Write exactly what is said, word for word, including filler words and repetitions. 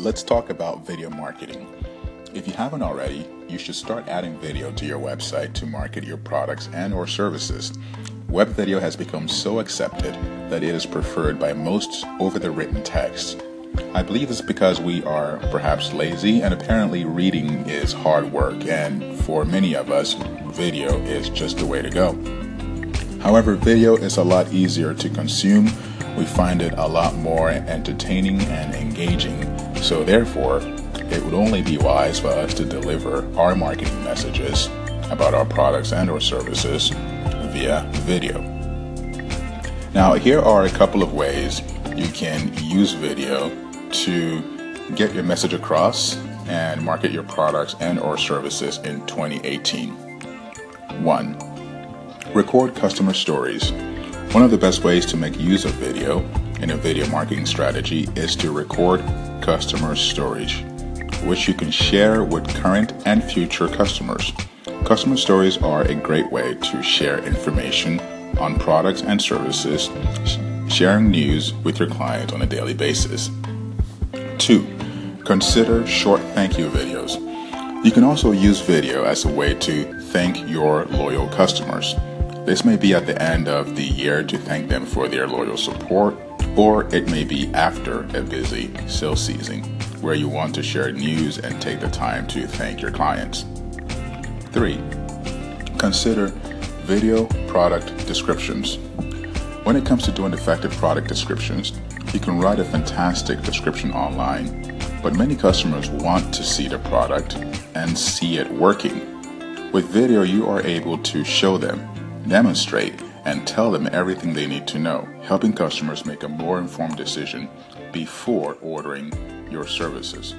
Let's talk about video marketing. If you haven't already, you should start adding video to your website to market your products and or services. Web video has become so accepted that it is preferred by most over the written text. I believe it's because we are perhaps lazy, and apparently reading is hard work, and for many of us, video is just the way to go. However, video is a lot easier to consume. We find it a lot more entertaining and engaging, so therefore, it would only be wise for us to deliver our marketing messages about our products and or services via video. Now, here are a couple of ways you can use video to get your message across and market your products and or services in twenty eighteen. One, record customer stories. One of the best ways to make use of video in a video marketing strategy is to record customer stories, which you can share with current and future customers. Customer stories are a great way to share information on products and services, sharing news with your clients on a daily basis. Two, consider short thank you videos. You can also use video as a way to thank your loyal customers. This may be at the end of the year to thank them for their loyal support, or it may be after a busy sales season where you want to share news and take the time to thank your clients. Three, consider video product descriptions. When it comes to doing effective product descriptions, you can write a fantastic description online, but many customers want to see the product and see it working. With video, you are able to show them, demonstrate, and tell them everything they need to know, helping customers make a more informed decision before ordering your services.